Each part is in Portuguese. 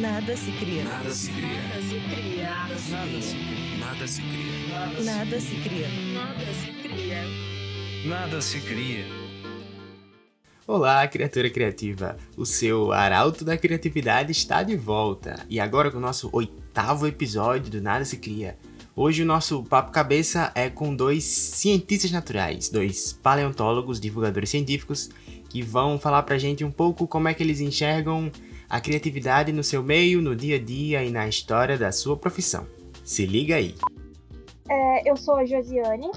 Nada se cria. Nada se cria. Nada se cria. Nada se cria. Nada se cria. Nada se cria. Nada se cria. Olá, criatura criativa. O seu arauto da criatividade está de volta. E agora com o nosso 8º episódio do Nada se Cria. Hoje o nosso papo cabeça é com 2 cientistas naturais, 2 paleontólogos, divulgadores científicos, que vão falar pra gente um pouco como é que eles enxergam a criatividade no seu meio, no dia a dia e na história da sua profissão. Se liga aí! Eu sou a Josiane,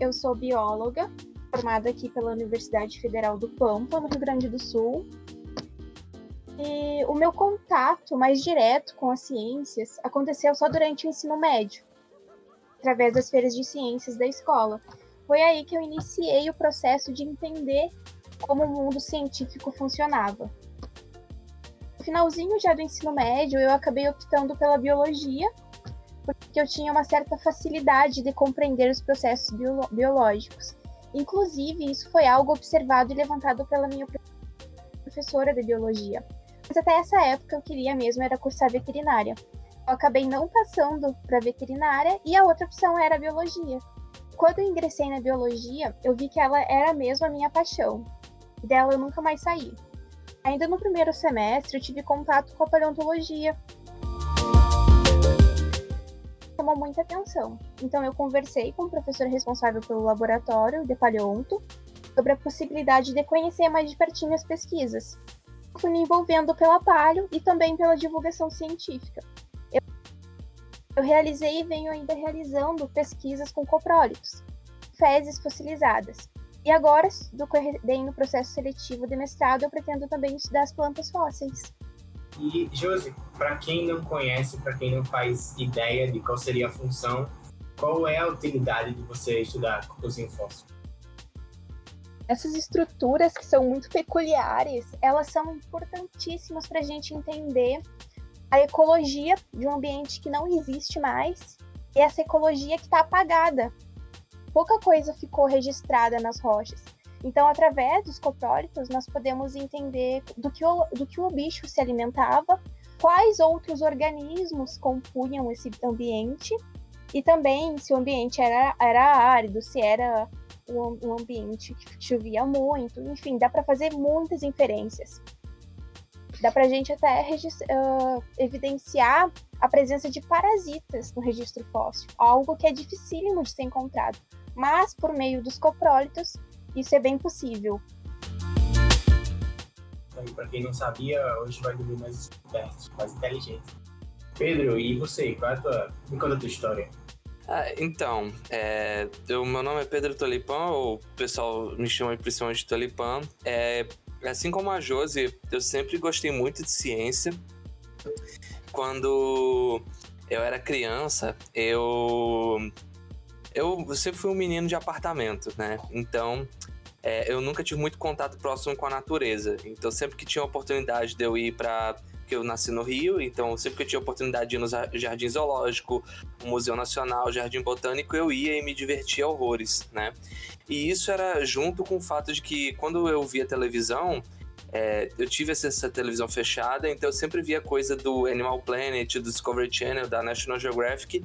eu sou bióloga, formada aqui pela Universidade Federal do Pampa, no Rio Grande do Sul. E o meu contato mais direto com as ciências aconteceu só durante o ensino médio, através das feiras de ciências da escola. Foi aí que eu iniciei o processo de entender como o mundo científico funcionava. No finalzinho já do ensino médio, eu acabei optando pela biologia, porque eu tinha uma certa facilidade de compreender os processos biológicos. Inclusive, isso foi algo observado e levantado pela minha professora de biologia. Mas até essa época eu queria mesmo era cursar veterinária. Eu acabei não passando para veterinária e a outra opção era a biologia. Quando eu ingressei na biologia, eu vi que ela era mesmo a minha paixão. Dela eu nunca mais saí. Ainda no primeiro semestre, eu tive contato com a paleontologia. Chamou muita atenção. Então, eu conversei com o professor responsável pelo laboratório de paleonto sobre a possibilidade de conhecer mais de pertinho as pesquisas. Eu fui me envolvendo pela paleo e também pela divulgação científica. Eu realizei e venho ainda realizando pesquisas com coprólitos, fezes fossilizadas. E agora, no processo seletivo de mestrado, eu pretendo também estudar as plantas fósseis. E, Josi, para quem não conhece, para quem não faz ideia de qual seria a função, qual é a utilidade de você estudar cozinho fóssil? Essas estruturas que são muito peculiares, elas são importantíssimas para a gente entender a ecologia de um ambiente que não existe mais e essa ecologia que está apagada. Pouca coisa ficou registrada nas rochas. Então, através dos coprólitos, nós podemos entender do que o bicho se alimentava, quais outros organismos compunham esse ambiente, e também se o ambiente era árido, se era um ambiente que chovia muito, enfim, dá para fazer muitas inferências. Dá para a gente até evidenciar a presença de parasitas no registro fóssil, algo que é dificílimo de ser encontrado. Mas, por meio dos coprólitos, isso é bem possível. Para quem não sabia, hoje vai dormir mais esperto, mais inteligente. Pedro, e você? Me conta a tua história. Meu nome é Pedro Tolipã, ou o pessoal me chama principalmente de Tolipã. Assim como a Josi, eu sempre gostei muito de ciência. Quando eu era criança, eu sempre fui um menino de apartamento, né? Então, eu nunca tive muito contato próximo com a natureza. Então, sempre que tinha oportunidade de eu ir para... Porque eu nasci no Rio, então sempre que eu tinha oportunidade de ir no Jardim Zoológico, o Museu Nacional, o Jardim Botânico, eu ia e me divertia horrores, né? E isso era junto com o fato de que quando eu via televisão, eu tive essa televisão fechada, então eu sempre via coisa do Animal Planet, do Discovery Channel, da National Geographic.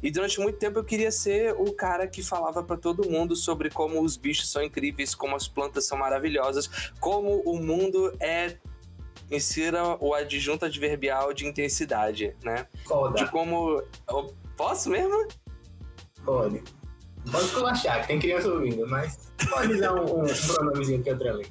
E durante muito tempo eu queria ser o cara que falava pra todo mundo sobre como os bichos são incríveis, como as plantas são maravilhosas, como o mundo é... Insira o adjunto adverbial de intensidade, né? Foda. De como... Eu posso mesmo? Pode. Pode colachar, que tem criança ouvindo, mas pode dar um pronomezinho que eu trelei.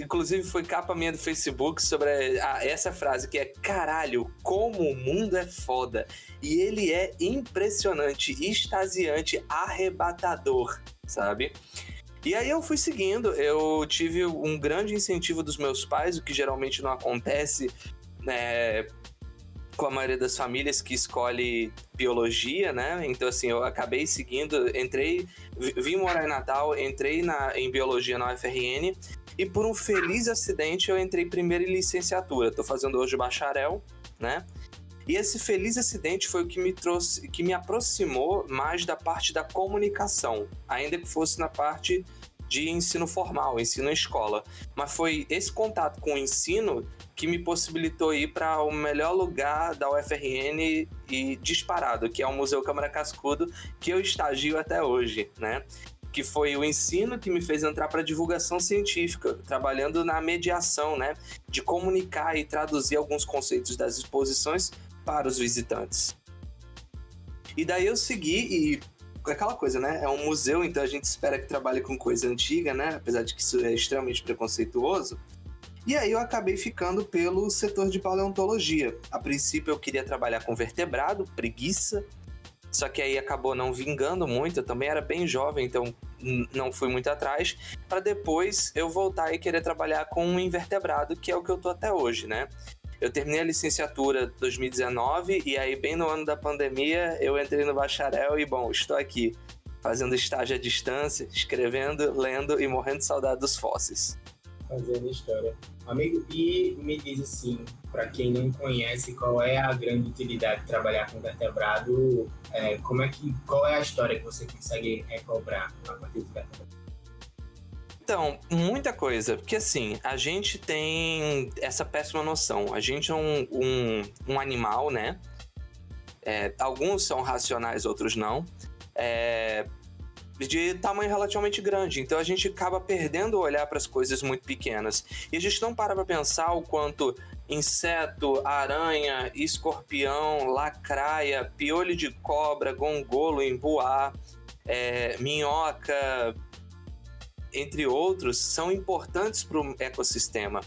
Inclusive foi capa minha do Facebook sobre essa frase que é: caralho, como o mundo é foda. E ele é impressionante, extasiante, arrebatador, sabe? E aí eu fui seguindo, eu tive um grande incentivo dos meus pais, o que geralmente não acontece, né, com a maioria das famílias que escolhe biologia, né? Então, assim, eu acabei seguindo, vim morar em Natal, entrei em biologia na UFRN e por um feliz acidente eu entrei primeiro em licenciatura. Tô fazendo hoje o bacharel, né? E esse feliz acidente foi o que me aproximou mais da parte da comunicação, ainda que fosse na parte de ensino formal, ensino em escola. Mas foi esse contato com o ensino que me possibilitou ir para o melhor lugar da UFRN e disparado, que é o Museu Câmara Cascudo, que eu estagio até hoje, né? Que foi o ensino que me fez entrar para divulgação científica, trabalhando na mediação, né, de comunicar e traduzir alguns conceitos das exposições para os visitantes. E daí eu segui e aquela coisa, né, é um museu, então a gente espera que trabalhe com coisa antiga, né, apesar de que isso é extremamente preconceituoso. E aí eu acabei ficando pelo setor de paleontologia. A princípio eu queria trabalhar com vertebrado, preguiça, só que aí acabou não vingando muito, eu também era bem jovem, então não fui muito atrás, para depois eu voltar e querer trabalhar com um invertebrado, que é o que eu tô até hoje, né? Eu terminei a licenciatura em 2019, e aí bem no ano da pandemia eu entrei no bacharel e, bom, estou aqui, fazendo estágio à distância, escrevendo, lendo e morrendo de saudade dos fósseis. Fazendo história. Amigo, e me diz assim, para quem não conhece, qual é a grande utilidade de trabalhar com vertebrado? Qual é a história que você consegue recobrar a partir do vertebrado? Então, muita coisa, porque assim, a gente tem essa péssima noção. A gente é um animal, né? Alguns são racionais, outros não. De tamanho relativamente grande, então a gente acaba perdendo o olhar para as coisas muito pequenas. E a gente não para para pensar o quanto inseto, aranha, escorpião, lacraia, piolho de cobra, gongolo, embuá, minhoca, entre outros, são importantes para o ecossistema.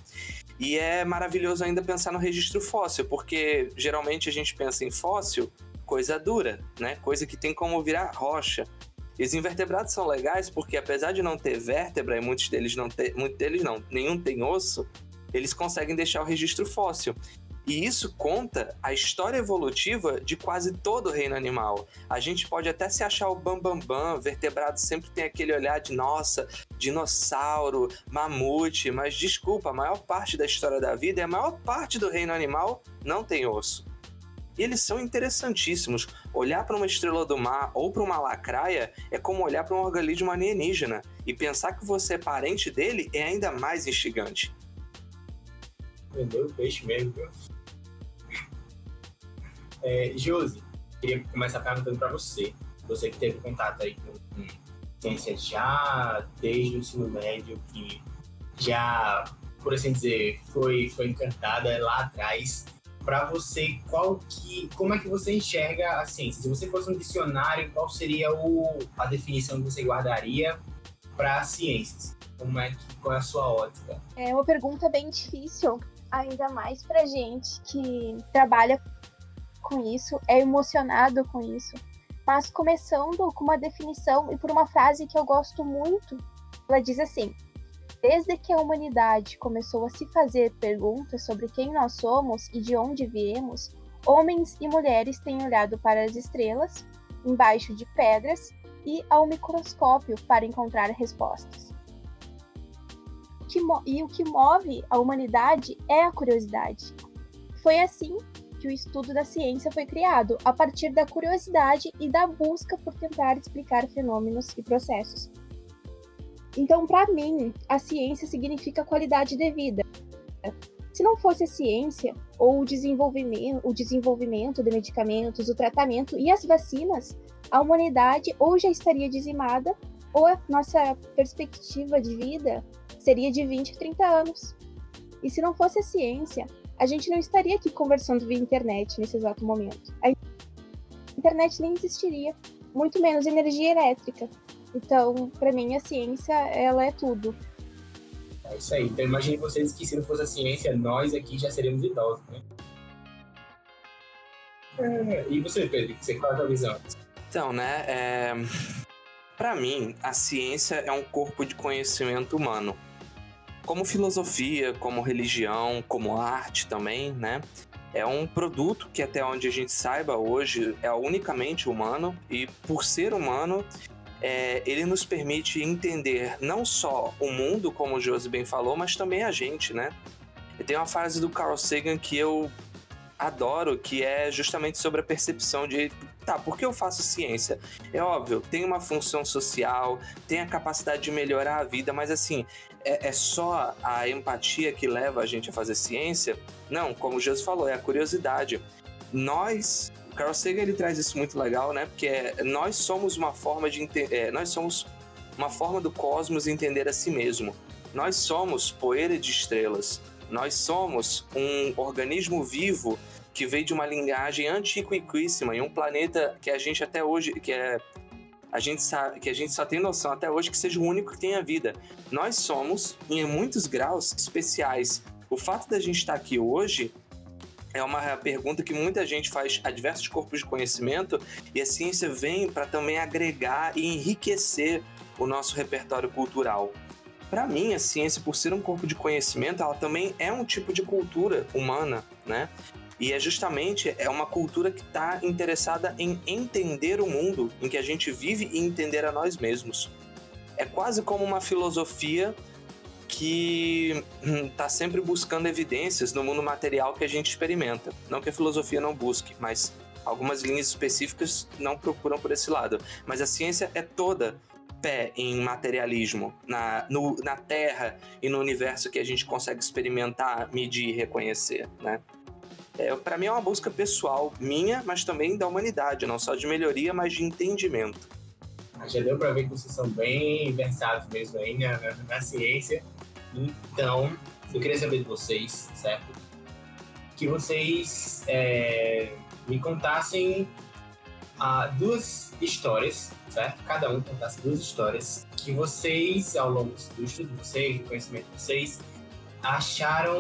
E é maravilhoso ainda pensar no registro fóssil, porque geralmente a gente pensa em fóssil, coisa dura, né? Coisa que tem como virar rocha. E os invertebrados são legais porque, apesar de não ter vértebra, e nenhum tem osso, eles conseguem deixar o registro fóssil. E isso conta a história evolutiva de quase todo o reino animal. A gente pode até se achar o bambambam, vertebrado sempre tem aquele olhar de, nossa, dinossauro, mamute, mas desculpa, a maior parte da história da vida e a maior parte do reino animal não tem osso. E eles são interessantíssimos. Olhar para uma estrela do mar ou para uma lacraia é como olhar para um organismo alienígena. E pensar que você é parente dele é ainda mais instigante. Entendeu? O peixe mesmo, viu? Josi, queria começar perguntando para você. Você que teve contato aí com ciência já desde o ensino médio, que já, por assim dizer, foi encantada lá atrás. Para você, como é que você enxerga a ciência? Se você fosse um dicionário, qual seria a definição que você guardaria para as ciências? Qual é a sua ótica? É uma pergunta bem difícil, ainda mais para gente que trabalha com isso, é emocionado com isso. Mas começando com uma definição e por uma frase que eu gosto muito, ela diz assim: desde que a humanidade começou a se fazer perguntas sobre quem nós somos e de onde viemos, homens e mulheres têm olhado para as estrelas, embaixo de pedras e ao microscópio para encontrar respostas. E o que move a humanidade é a curiosidade. Foi assim que o estudo da ciência foi criado, a partir da curiosidade e da busca por tentar explicar fenômenos e processos. Então, para mim, a ciência significa qualidade de vida. Se não fosse a ciência, ou o desenvolvimento de medicamentos, o tratamento e as vacinas, a humanidade ou já estaria dizimada, ou a nossa perspectiva de vida seria de 20 a 30 anos. E se não fosse a ciência, a gente não estaria aqui conversando via internet nesse exato momento. A internet nem existiria, muito menos energia elétrica. Então, para mim, a ciência, ela é tudo. É isso aí. Então, imagine vocês que se não fosse a ciência, nós aqui já seríamos idosos, né? E você, Pedro? Qual é a tua visão? Então, né, para mim, a ciência é um corpo de conhecimento humano. Como filosofia, como religião, como arte também, né? É um produto que, até onde a gente saiba hoje, é unicamente humano. E, por ser humano... ele nos permite entender não só o mundo, como o Josi bem falou, mas também a gente, né? E tem uma frase do Carl Sagan que eu adoro, que é justamente sobre a percepção de... Tá, por que eu faço ciência? É óbvio, tem uma função social, tem a capacidade de melhorar a vida, mas assim, é só a empatia que leva a gente a fazer ciência? Não, como o Jesus falou, é a curiosidade. Nós, o Carl Sagan, ele traz isso muito legal, né? Porque nós somos uma forma do cosmos entender a si mesmo. Nós somos poeira de estrelas. Nós somos um organismo vivo que veio de uma linhagem antiquíssima em um planeta que a gente até hoje... que a gente só tem noção até hoje que seja o único que tenha vida. Nós somos, em muitos graus, especiais. O fato da gente estar aqui hoje é uma pergunta que muita gente faz a diversos corpos de conhecimento, e a ciência vem para também agregar e enriquecer o nosso repertório cultural. Para mim, a ciência, por ser um corpo de conhecimento, ela também é um tipo de cultura humana, né? E é justamente uma cultura que está interessada em entender o mundo em que a gente vive e entender a nós mesmos. É quase como uma filosofia que está sempre buscando evidências no mundo material que a gente experimenta. Não que a filosofia não busque, mas algumas linhas específicas não procuram por esse lado. Mas a ciência é toda pé em materialismo, na Terra e no universo que a gente consegue experimentar, medir e reconhecer, né? Para mim é uma busca pessoal minha, mas também da humanidade, não só de melhoria, mas de entendimento. Já deu para ver que vocês são bem versados mesmo aí na ciência. Então, eu queria saber de vocês, certo? Que vocês me contassem duas histórias, certo? Cada um contasse duas histórias que vocês, ao longo do estudo de vocês, do conhecimento de vocês, acharam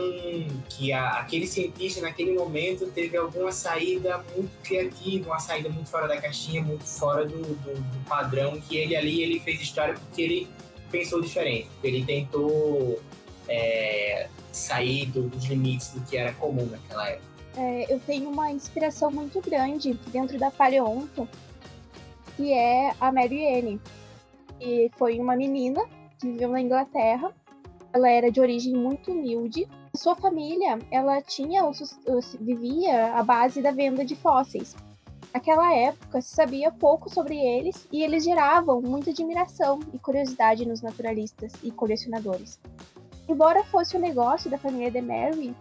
que aquele cientista naquele momento teve alguma saída muito criativa, uma saída muito fora da caixinha, muito fora do padrão, que ele fez história porque ele pensou diferente, porque ele tentou sair dos limites do que era comum naquela época. Eu tenho uma inspiração muito grande dentro da Paleonto, que é a Mary Anne, que foi uma menina que viveu na Inglaterra. Ela era de origem muito humilde. Sua família, ela vivia à base da venda de fósseis. Naquela época, se sabia pouco sobre eles e eles geravam muita admiração e curiosidade nos naturalistas e colecionadores. Embora fosse o negócio da família de Mary,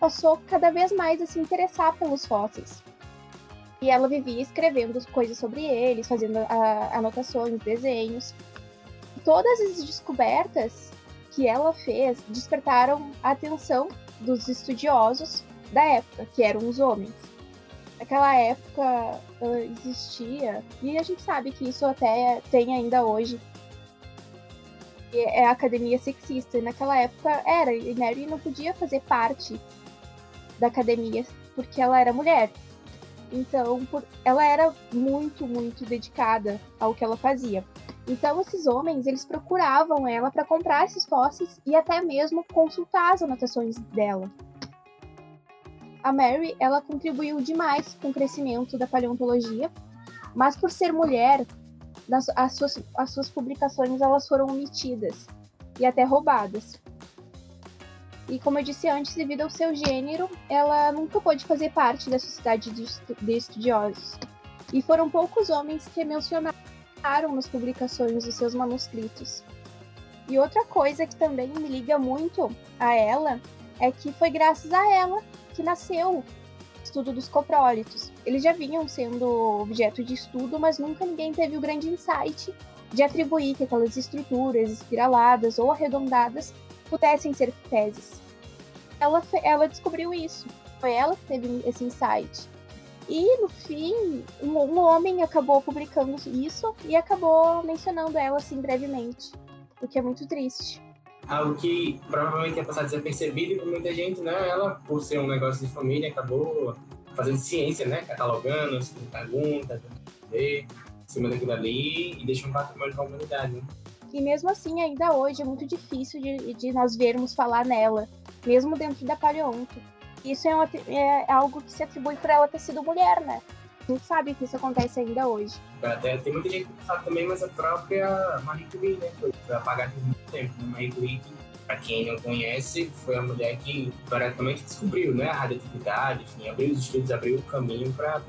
passou cada vez mais a se interessar pelos fósseis. E ela vivia escrevendo coisas sobre eles, fazendo anotações, desenhos. E todas as descobertas que ela fez despertaram a atenção dos estudiosos da época, que eram os homens. Naquela época existia, e a gente sabe que isso até tem ainda hoje, é a academia sexista, e naquela época e Mary não podia fazer parte da academia, porque ela era mulher. Então, ela era muito, muito dedicada ao que ela fazia. Então, esses homens, eles procuravam ela para comprar esses fósseis e até mesmo consultar as anotações dela. A Mary, ela contribuiu demais com o crescimento da paleontologia, mas por ser mulher, as suas publicações, elas foram omitidas e até roubadas. E como eu disse antes, devido ao seu gênero, ela nunca pôde fazer parte da sociedade de estudiosos. E foram poucos homens que mencionaram nas publicações dos seus manuscritos. E outra coisa que também me liga muito a ela é que foi graças a ela que nasceu o estudo dos coprólitos. Eles já vinham sendo objeto de estudo, mas nunca ninguém teve o grande insight de atribuir que aquelas estruturas espiraladas ou arredondadas pudessem ser fezes. Ela descobriu isso. Foi ela que teve esse insight. E, no fim, um homem acabou publicando isso e acabou mencionando ela, assim, brevemente, o que é muito triste. Algo que provavelmente ia passar desapercebido e por muita gente, né? Ela, por ser um negócio de família, acabou fazendo ciência, né? Catalogando, se pergunta, em cima daquilo ali e deixa um patrimônio para a humanidade, né? E mesmo assim, ainda hoje, é muito difícil de nós vermos falar nela, mesmo dentro da Paleonto. Isso é algo que se atribui por ela ter sido mulher, né? A gente sabe que isso acontece ainda hoje. Até tem muita gente que fala também, mas a própria Marie Curie, né? Foi apagada por muito tempo. Marie Curie, pra quem não conhece, foi a mulher que praticamente descobriu, né? A radioatividade, enfim, abriu os estudos, abriu o caminho pra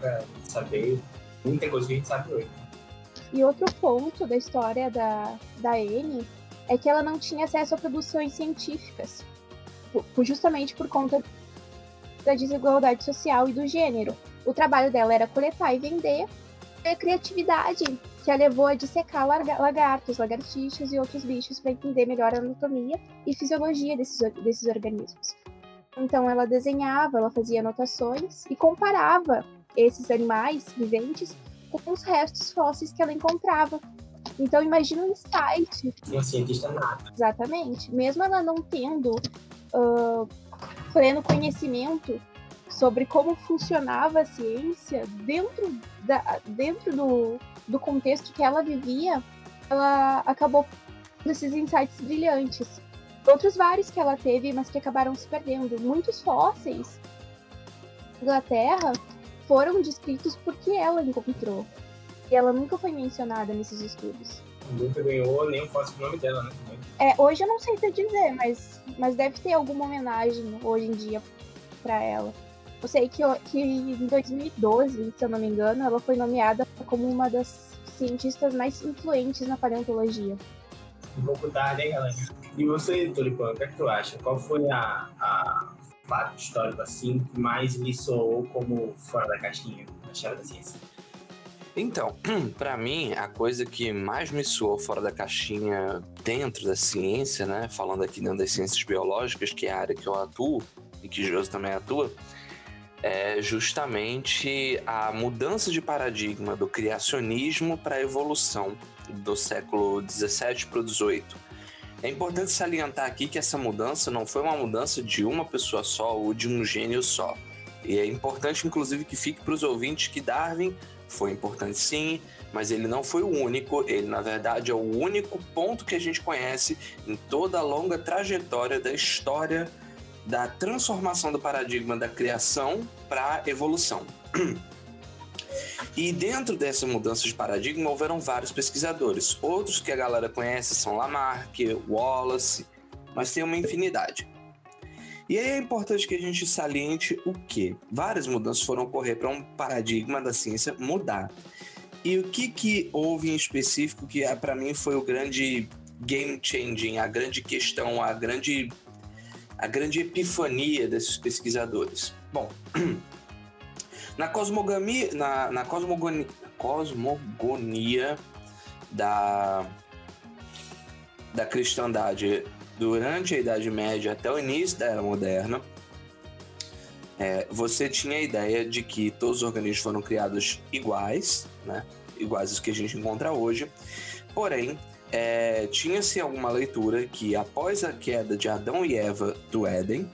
saber muita coisa que a gente sabe hoje. E outro ponto da história da Anne é que ela não tinha acesso a produções científicas, justamente por conta da desigualdade social e do gênero. O trabalho dela era coletar e vender, e a criatividade que a levou a dissecar lagartos, lagartixas e outros bichos para entender melhor a anatomia e fisiologia desses organismos. Então ela desenhava, ela fazia anotações e comparava esses animais viventes com os restos fósseis que ela encontrava. Então imagina um insight. Uma cientista nada. Exatamente. Mesmo ela não tendo pleno conhecimento sobre como funcionava a ciência dentro do contexto que ela vivia, ela acabou tendo esses insights brilhantes. Outros vários que ela teve, mas que acabaram se perdendo. Muitos fósseis da Inglaterra foram descritos porque ela encontrou. E ela nunca foi mencionada nesses estudos. Nunca ganhou nem o fóssil com o nome dela, né? É, hoje eu não sei te dizer, mas deve ter alguma homenagem hoje em dia para ela. Eu sei que em 2012, se eu não me engano, ela foi nomeada como uma das cientistas mais influentes na paleontologia. Um pouco tarde, hein, galera? E você, Tulipã, o que é que tu acha? Qual foi a fato histórico assim que mais lhe soou como fora da caixinha na história da ciência? Então, para mim, a coisa que mais me soou fora da caixinha dentro da ciência, né, falando aqui dentro das ciências biológicas, que é a área que eu atuo e que Josi também atua, é justamente a mudança de paradigma do criacionismo para a evolução do século 17 para o 18. É importante salientar aqui que essa mudança não foi uma mudança de uma pessoa só ou de um gênio só. E é importante, inclusive, que fique para os ouvintes que Darwin foi importante sim, mas ele não foi o único, ele na verdade é o único ponto que a gente conhece em toda a longa trajetória da história da transformação do paradigma da criação para a evolução. E dentro dessa mudança de paradigma houveram vários pesquisadores, outros que a galera conhece são Lamarck, Wallace, mas tem uma infinidade. E aí é importante que a gente saliente o quê? Várias mudanças foram ocorrer para um paradigma da ciência mudar. E o que houve em específico que para mim foi o grande game changing, a grande questão, a grande epifania desses pesquisadores? Bom, na cosmogonia da cristandade, durante a Idade Média até o início da Era Moderna, você tinha a ideia de que todos os organismos foram criados iguais, né? Iguais aos que a gente encontra hoje. Porém, tinha-se alguma leitura que após a queda de Adão e Eva do Éden,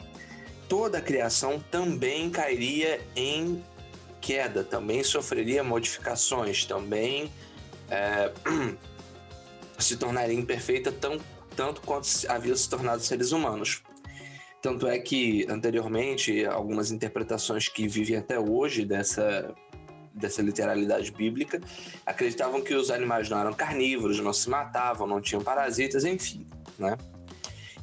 toda a criação também cairia em queda, também sofreria modificações, também se tornaria imperfeita tanto quanto haviam se tornado seres humanos. Tanto é que, anteriormente, algumas interpretações que vivem até hoje dessa literalidade bíblica acreditavam que os animais não eram carnívoros, não se matavam, não tinham parasitas, enfim, né?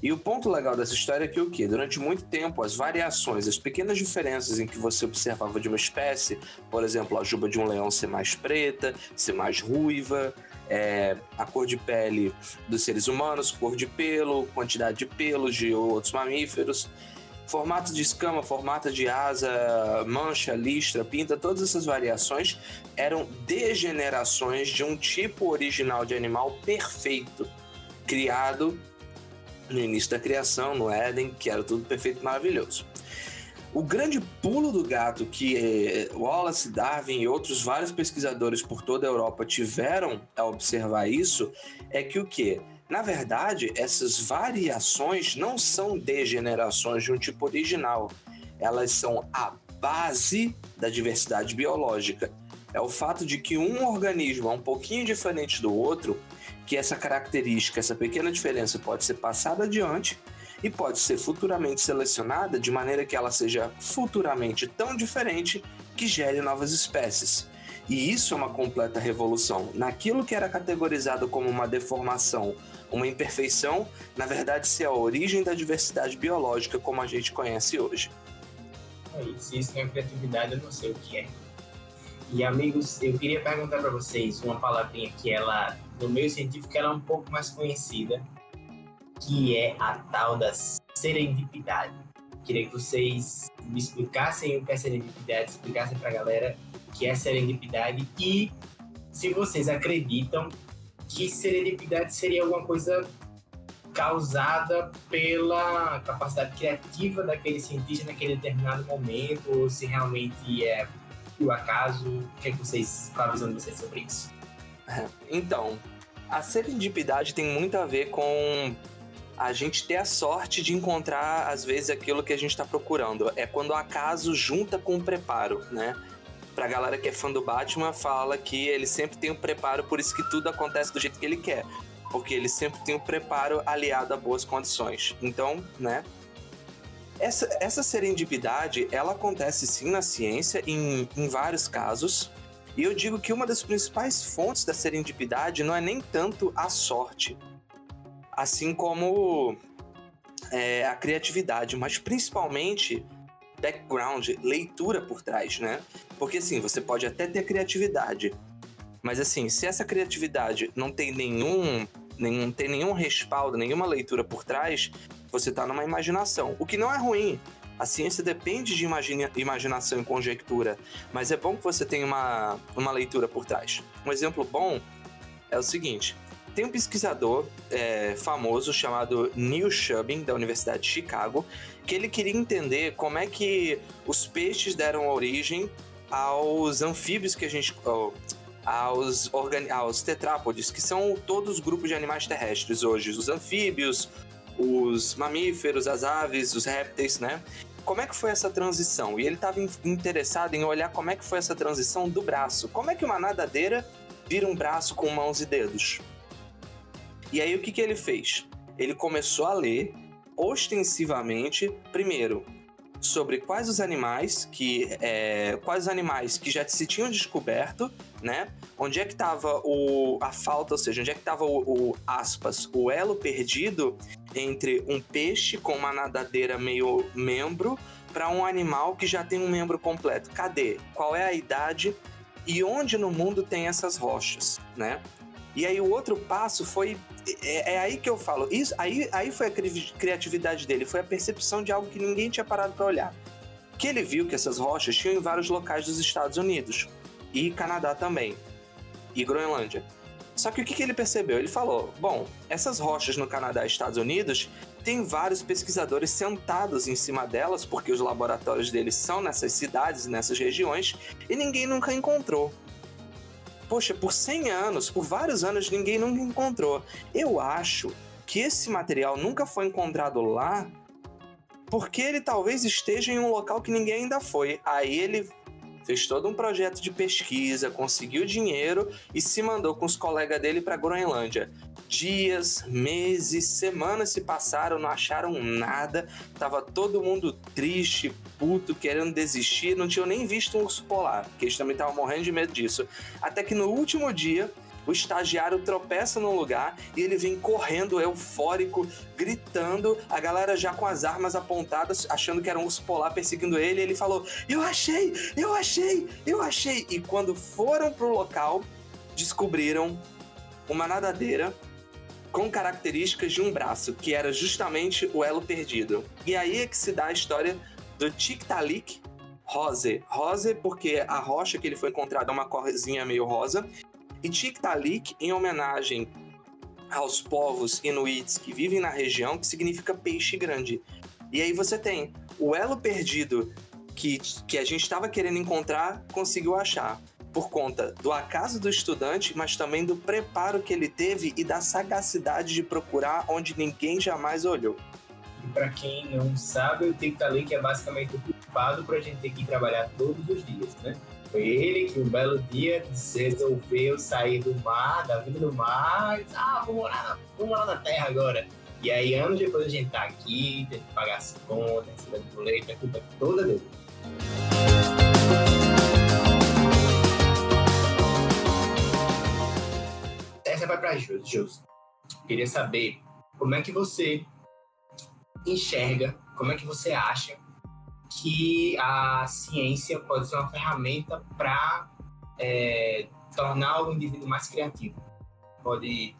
E o ponto legal dessa história é que o quê? Durante muito tempo, as variações, as pequenas diferenças em que você observava de uma espécie, por exemplo, a juba de um leão ser mais preta, ser mais ruiva, a cor de pele dos seres humanos, cor de pelo, quantidade de pelos de outros mamíferos, formato de escama, formato de asa, mancha, listra, pinta, todas essas variações eram degenerações de um tipo original de animal perfeito, criado no início da criação, no Éden, que era tudo perfeito e maravilhoso. O grande pulo do gato que Wallace, Darwin e outros vários pesquisadores por toda a Europa tiveram a observar isso é que o quê? Na verdade, essas variações não são degenerações de um tipo original. Elas são a base da diversidade biológica. É o fato de que um organismo é um pouquinho diferente do outro, que essa característica, essa pequena diferença pode ser passada adiante e pode ser futuramente selecionada de maneira que ela seja futuramente tão diferente que gere novas espécies. E isso é uma completa revolução. Naquilo que era categorizado como uma deformação, uma imperfeição, na verdade, isso é a origem da diversidade biológica como a gente conhece hoje. Se isso não é criatividade, eu não sei o que é. E, amigos, eu queria perguntar para vocês uma palavrinha que ela, no meio científico, ela é um pouco mais conhecida, que é a tal da serendipidade. Queria que vocês me explicassem o que é serendipidade, explicassem para a galera o que é serendipidade e se vocês acreditam que serendipidade seria alguma coisa causada pela capacidade criativa daquele cientista naquele determinado momento, ou se realmente é o acaso. O que é que vocês, qual a visão de vocês sobre isso? Então, a serendipidade tem muito a ver com a gente ter a sorte de encontrar, às vezes, aquilo que a gente está procurando. É quando o acaso junta com o preparo, né? Pra galera que é fã do Batman, fala que ele sempre tem o preparo, por isso que tudo acontece do jeito que ele quer. Porque ele sempre tem o preparo aliado a boas condições. Então, né? Essa serendipidade, ela acontece sim na ciência, em vários casos. E eu digo que uma das principais fontes da serendipidade não é nem tanto a sorte, assim como a criatividade, mas principalmente background, leitura por trás, né? Porque assim, você pode até ter criatividade, mas assim, se essa criatividade não tem nenhum respaldo, nenhuma leitura por trás, você tá numa imaginação, o que não é ruim. A ciência depende de imaginação e conjectura, mas é bom que você tenha uma leitura por trás. Um exemplo bom é o seguinte: tem um pesquisador famoso chamado Neil Shubin, da Universidade de Chicago, que ele queria entender como é que os peixes deram origem aos anfíbios que a gente... aos tetrápodes, que são todos os grupos de animais terrestres hoje, os anfíbios, os mamíferos, as aves, os répteis, né? Como é que foi essa transição? E ele estava interessado em olhar como é que foi essa transição do braço. Como é que uma nadadeira vira um braço com mãos e dedos? E aí, o que ele fez? Ele começou a ler ostensivamente, primeiro, sobre quais os animais que já se tinham descoberto, né? Onde é que estava a falta, ou seja, onde é que estava o elo perdido entre um peixe com uma nadadeira meio membro para um animal que já tem um membro completo. Cadê? Qual é a idade? E onde no mundo tem essas rochas, né? E aí o outro passo foi... É aí que eu falo. Isso, aí foi a criatividade dele. Foi a percepção de algo que ninguém tinha parado para olhar. Que ele viu que essas rochas tinham em vários locais dos Estados Unidos. E Canadá também. E Groenlândia. Só que o que ele percebeu? Ele falou: bom, essas rochas no Canadá e Estados Unidos tem vários pesquisadores sentados em cima delas, porque os laboratórios deles são nessas cidades, nessas regiões, e ninguém nunca encontrou. Poxa, por 100 anos, por vários anos, ninguém nunca encontrou. Eu acho que esse material nunca foi encontrado lá porque ele talvez esteja em um local que ninguém ainda foi. Aí ele fez todo um projeto de pesquisa, conseguiu dinheiro e se mandou com os colegas dele para a Groenlândia. Dias, meses, semanas se passaram, não acharam nada. Tava todo mundo triste, puto, querendo desistir, não tinham nem visto um urso polar, porque eles também estavam morrendo de medo disso. Até que no último dia, o estagiário tropeça num lugar e ele vem correndo, eufórico, gritando, a galera já com as armas apontadas, achando que era um urso polar perseguindo ele, e ele falou: eu achei, eu achei, eu achei! E quando foram pro local, descobriram uma nadadeira com características de um braço, que era justamente o elo perdido. E aí é que se dá a história do Tiktalik Rose. Rose porque a rocha que ele foi encontrada é uma corzinha meio rosa. E Tiktalik em homenagem aos povos inuits que vivem na região, que significa peixe grande. E aí você tem o elo perdido que a gente estava querendo encontrar, conseguiu achar. Por conta do acaso do estudante, mas também do preparo que ele teve e da sagacidade de procurar onde ninguém jamais olhou. E para quem não sabe, o Tiktalik é basicamente o culpado para a gente ter que trabalhar todos os dias, né? Foi ele que um belo dia resolveu sair do mar, da vida do mar, e disse: ah, vou morar na terra agora. E aí, anos depois, a gente tá aqui, tem que pagar as contas, recebendo boleto, a culpa é toda dele. Essa vai para Jus. Queria saber como é que você enxerga, como é que você acha que a ciência pode ser uma ferramenta para tornar o indivíduo mais criativo. Pode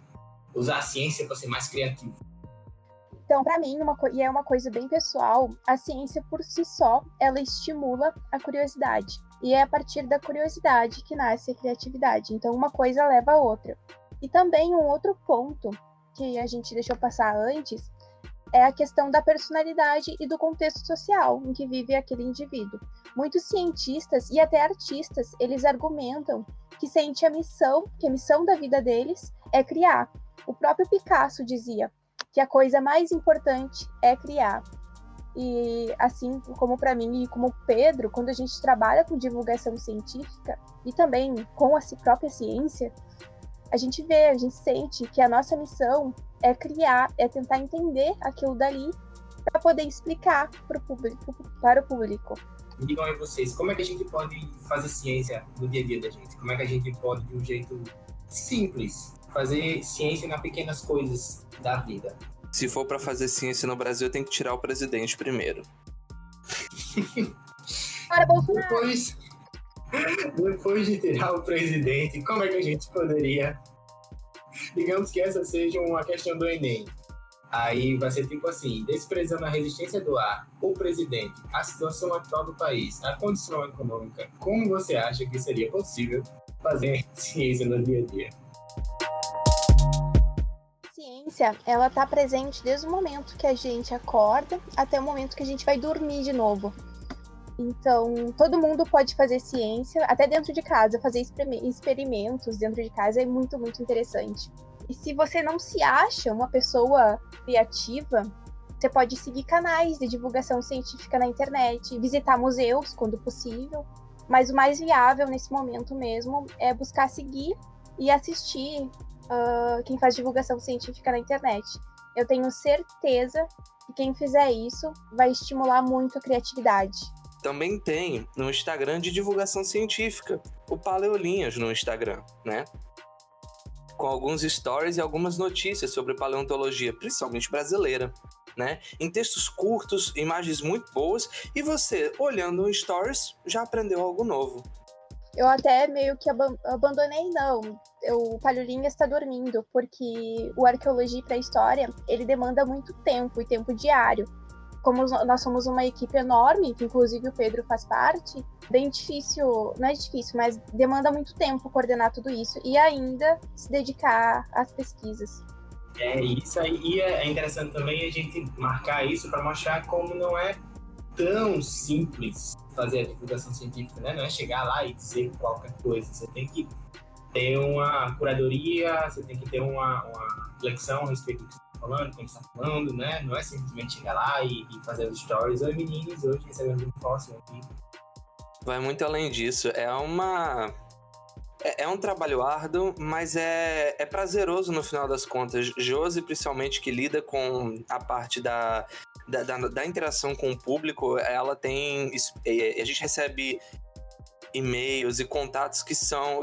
usar a ciência para ser mais criativo. Então, para mim, e é uma coisa bem pessoal, a ciência por si só, ela estimula a curiosidade. E é a partir da curiosidade que nasce a criatividade. Então, uma coisa leva a outra. E também um outro ponto que a gente deixou passar antes é a questão da personalidade e do contexto social em que vive aquele indivíduo. Muitos cientistas e até artistas, eles argumentam que sente a missão, que a missão da vida deles é criar. O próprio Picasso dizia que a coisa mais importante é criar. E assim como para mim e como o Pedro, quando a gente trabalha com divulgação científica e também com a própria ciência, a gente vê, a gente sente que a nossa missão é criar, é tentar entender aquilo dali para poder explicar para o público. Digam aí vocês, como é que a gente pode fazer ciência no dia a dia da gente? Como é que a gente pode, de um jeito simples, fazer ciência nas pequenas coisas da vida? Se for para fazer ciência no Brasil, tem que tirar o presidente primeiro. Para Bolsonaro! Depois de tirar o presidente, como é que a gente poderia... Digamos que essa seja uma questão do Enem. Aí vai ser tipo assim, desprezando a resistência do ar, o presidente, a situação atual do país, a condição econômica, como você acha que seria possível fazer ciência no dia a dia? Ciência, ela está presente desde o momento que a gente acorda até o momento que a gente vai dormir de novo. Então, todo mundo pode fazer ciência, até dentro de casa, fazer experimentos dentro de casa é muito, muito interessante. E se você não se acha uma pessoa criativa, você pode seguir canais de divulgação científica na internet, visitar museus quando possível, mas o mais viável nesse momento mesmo é buscar seguir e assistir quem faz divulgação científica na internet. Eu tenho certeza que quem fizer isso vai estimular muito a criatividade. Também tem no Instagram de divulgação científica, o Paleolinhas no Instagram, né? Com alguns stories e algumas notícias sobre paleontologia, principalmente brasileira, né? Em textos curtos, imagens muito boas, e você, olhando um stories, já aprendeu algo novo. Eu até meio que abandonei, não. O Paleolinhas está dormindo, porque o Arqueologia para História, ele demanda muito tempo, e tempo diário. Como nós somos uma equipe enorme, que inclusive o Pedro faz parte, bem difícil, não é difícil, mas demanda muito tempo coordenar tudo isso e ainda se dedicar às pesquisas. É isso aí, e é interessante também a gente marcar isso para mostrar como não é tão simples fazer a divulgação científica, né? Não é chegar lá e dizer qualquer coisa, você tem que ter uma curadoria, você tem que ter uma reflexão a respeito disso. Falando, quem está falando, né? Não é simplesmente chegar lá e fazer os stories. Oi, meninos, hoje recebemos um fóssil aqui. Vai muito além disso. É um trabalho árduo, mas é prazeroso no final das contas. Josi, principalmente, que lida com a parte da interação com o público, ela tem... A gente recebe e-mails e contatos que são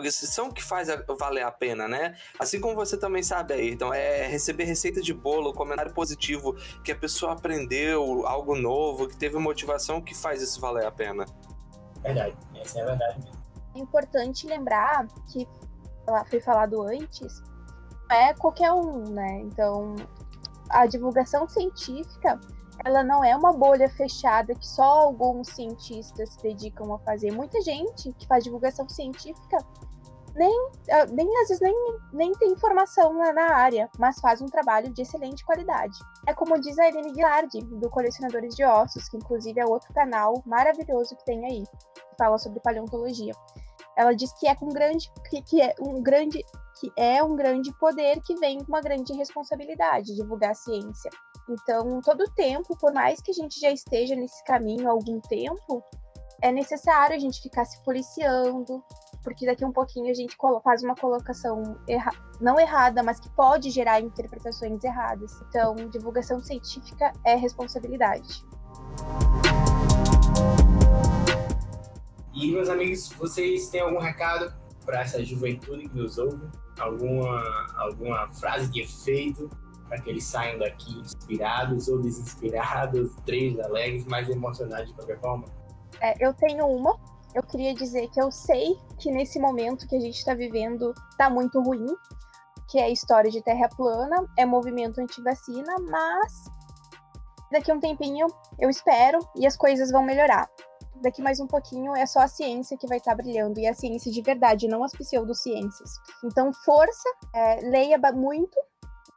que faz valer a pena, né? Assim como você também sabe aí, então é receber receita de bolo, comentário positivo, que a pessoa aprendeu algo novo, que teve motivação, que faz isso valer a pena. Verdade, essa é a verdade mesmo. É importante lembrar que foi falado antes, é qualquer um, né? Então, a divulgação científica, ela não é uma bolha fechada que só alguns cientistas se dedicam a fazer. Muita gente que faz divulgação científica às vezes nem tem formação na área, mas faz um trabalho de excelente qualidade. É como diz a Irene Guilardi, do Colecionadores de Ossos, que inclusive é outro canal maravilhoso que tem aí, que fala sobre paleontologia. Ela diz que é um grande poder que vem com uma grande responsabilidade, divulgar a ciência. Então, todo o tempo, por mais que a gente já esteja nesse caminho há algum tempo, é necessário a gente ficar se policiando, porque daqui a um pouquinho a gente faz uma colocação não errada, mas que pode gerar interpretações erradas. Então, divulgação científica é responsabilidade. E, meus amigos, vocês têm algum recado para essa juventude que nos ouve? Alguma frase de efeito? Para que eles saiam daqui inspirados ou desinspirados, tristes, alegres, mais emocionados de qualquer forma? Eu tenho uma. Eu queria dizer que eu sei que nesse momento que a gente está vivendo está muito ruim, que é a história de terra plana, é movimento anti-vacina, mas Daqui um tempinho eu espero e as coisas vão melhorar. Daqui mais um pouquinho é só a ciência que vai estar brilhando, e a ciência de verdade, não as pseudociências. Então, força, leia muito,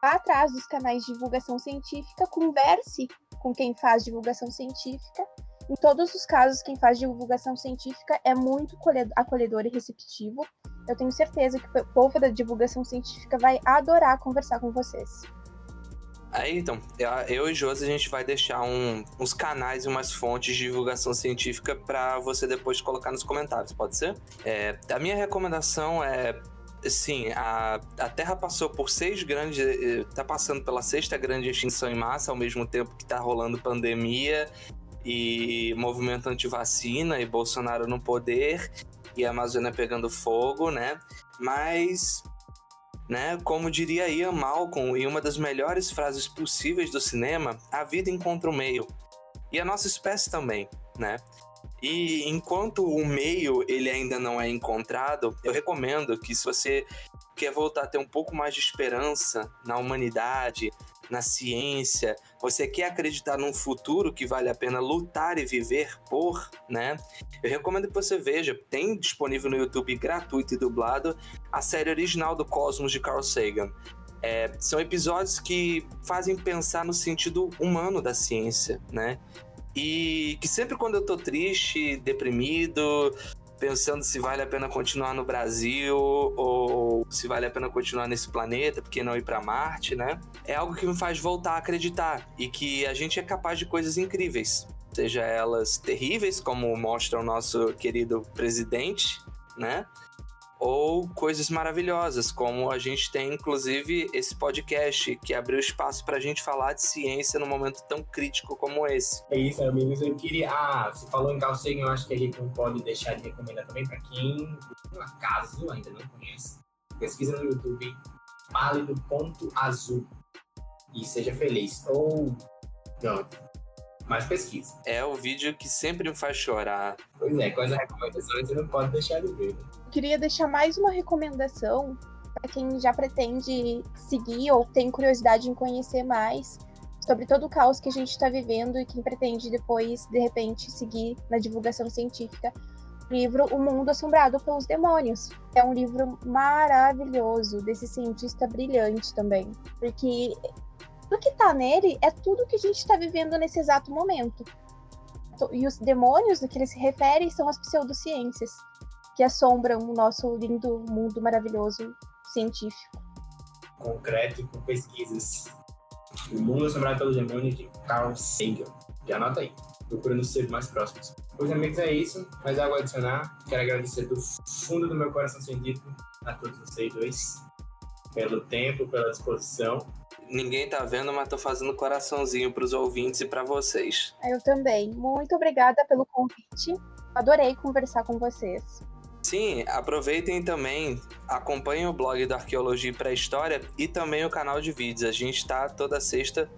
vá atrás dos canais de divulgação científica, converse com quem faz divulgação científica. Em todos os casos, quem faz divulgação científica é muito acolhedor e receptivo. Eu tenho certeza que o povo da divulgação científica vai adorar conversar com vocês. Aí, então, eu e Josi, a gente vai deixar uns canais e umas fontes de divulgação científica para você depois colocar nos comentários, pode ser? A minha recomendação é, sim, a Terra passou por está passando pela 6ª grande extinção em massa, ao mesmo tempo que está rolando pandemia e movimento antivacina e Bolsonaro no poder e a Amazônia pegando fogo, né? Mas... Como diria Ian Malcolm, em uma das melhores frases possíveis do cinema, a vida encontra o meio. E a nossa espécie também, né? E enquanto o meio ele ainda não é encontrado, eu recomendo que, se você quer voltar a ter um pouco mais de esperança na humanidade, na ciência, você quer acreditar num futuro que vale a pena lutar e viver por, né? Eu recomendo que você veja, tem disponível no YouTube gratuito e dublado, a série original do Cosmos de Carl Sagan. São episódios que fazem pensar no sentido humano da ciência, né? E que sempre quando eu tô triste, deprimido, pensando se vale a pena continuar no Brasil ou se vale a pena continuar nesse planeta, porque não ir para Marte, né? É algo que me faz voltar a acreditar e que a gente é capaz de coisas incríveis, seja elas terríveis, como mostra o nosso querido presidente, né? Ou coisas maravilhosas, como a gente tem, inclusive, esse podcast que abriu espaço pra gente falar de ciência num momento tão crítico como esse. É isso, amigos. Eu queria... Você falou em Carl Sagan, eu acho que a gente não pode deixar de recomendar também pra quem, por acaso, ainda não conhece. Pesquisa no YouTube, Pálido Ponto Azul. E seja feliz. Ou... não. Mas pesquisa. É o vídeo que sempre me faz chorar. Pois é, com as recomendações você não pode deixar de ver. Eu queria deixar mais uma recomendação para quem já pretende seguir ou tem curiosidade em conhecer mais sobre todo o caos que a gente está vivendo e quem pretende depois, de repente, seguir na divulgação científica. O livro O Mundo Assombrado pelos Demônios. É um livro maravilhoso, desse cientista brilhante também. Porque... o que está nele é tudo que a gente está vivendo nesse exato momento. E os demônios a que ele se refere são as pseudociências, que assombram o nosso lindo mundo maravilhoso científico. Concreto com pesquisas. O Mundo Assombrado pelos Demônios, de Carl Sagan. Já anota aí, procurando ser mais próximos. Pois, amigos, é isso. Mais algo a adicionar? Quero agradecer do fundo do meu coração científico a todos vocês dois, pelo tempo, pela disposição. Ninguém tá vendo, mas tô fazendo coraçãozinho pros ouvintes e pra vocês. Eu também. Muito obrigada pelo convite. Adorei conversar com vocês. Sim, aproveitem também, acompanhem o blog da Arqueologia para História e também o canal de vídeos. A gente tá toda sexta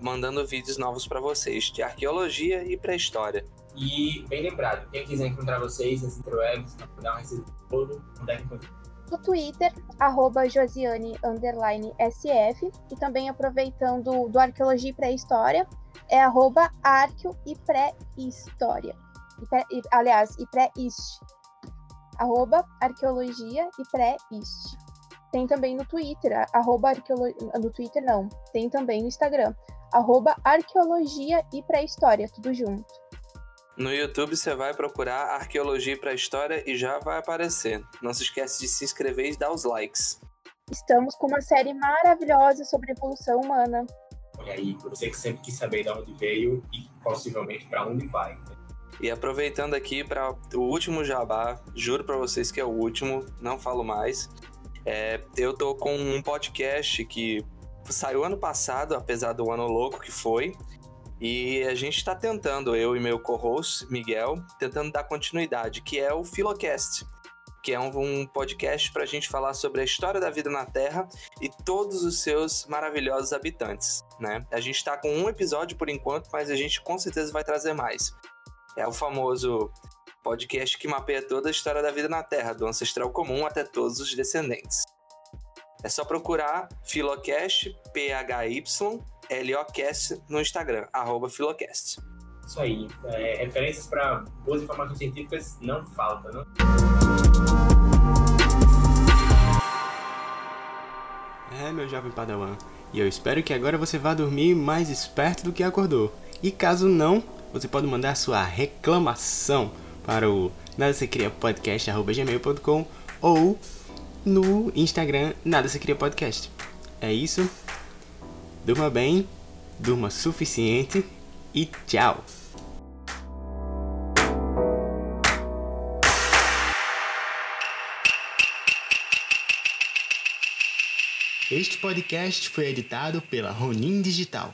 mandando vídeos novos pra vocês, de arqueologia e pré-história. E, bem lembrado, quem quiser encontrar vocês nas interwebs, mandar um recebido todo, mandar encontrar. No Twitter, @Josiane_SF, e também aproveitando do Arqueologia e Pré-História, é @Arqueo e Pré-História. E Pré-Hist. @Arqueologia e Pré-Hist. Tem também no Twitter, no Twitter não, tem também no Instagram, @Arqueologia e Pré-História, tudo junto. No YouTube você vai procurar Arqueologia para História e já vai aparecer. Não se esquece de se inscrever e dar os likes. Estamos com uma série maravilhosa sobre evolução humana. Olha aí, você que sempre quis saber de onde veio e possivelmente para onde vai. Né? E aproveitando aqui para o último jabá, juro para vocês que é o último, não falo mais. Eu tô com um podcast que saiu ano passado, apesar do ano louco que foi. E a gente está tentando, eu e meu co-host, Miguel, tentando dar continuidade, que é o Phylocast, que é um podcast para a gente falar sobre a história da vida na Terra e todos os seus maravilhosos habitantes, né? A gente está com um episódio por enquanto, mas a gente com certeza vai trazer mais. É o famoso podcast que mapeia toda a história da vida na Terra, do ancestral comum até todos os descendentes. É só procurar Phylocast, PHY, Phylocast no Instagram, @Phylocast. Isso aí, referências para boas informações científicas não faltam, né? É, meu jovem padawan, e eu espero que agora você vá dormir mais esperto do que acordou. E caso não, você pode mandar sua reclamação para o Nada se Cria Podcast @gmail.com ou no Instagram Nada se Cria Podcast. É isso. Durma bem, durma suficiente e tchau. Este podcast foi editado pela Ronin Digital.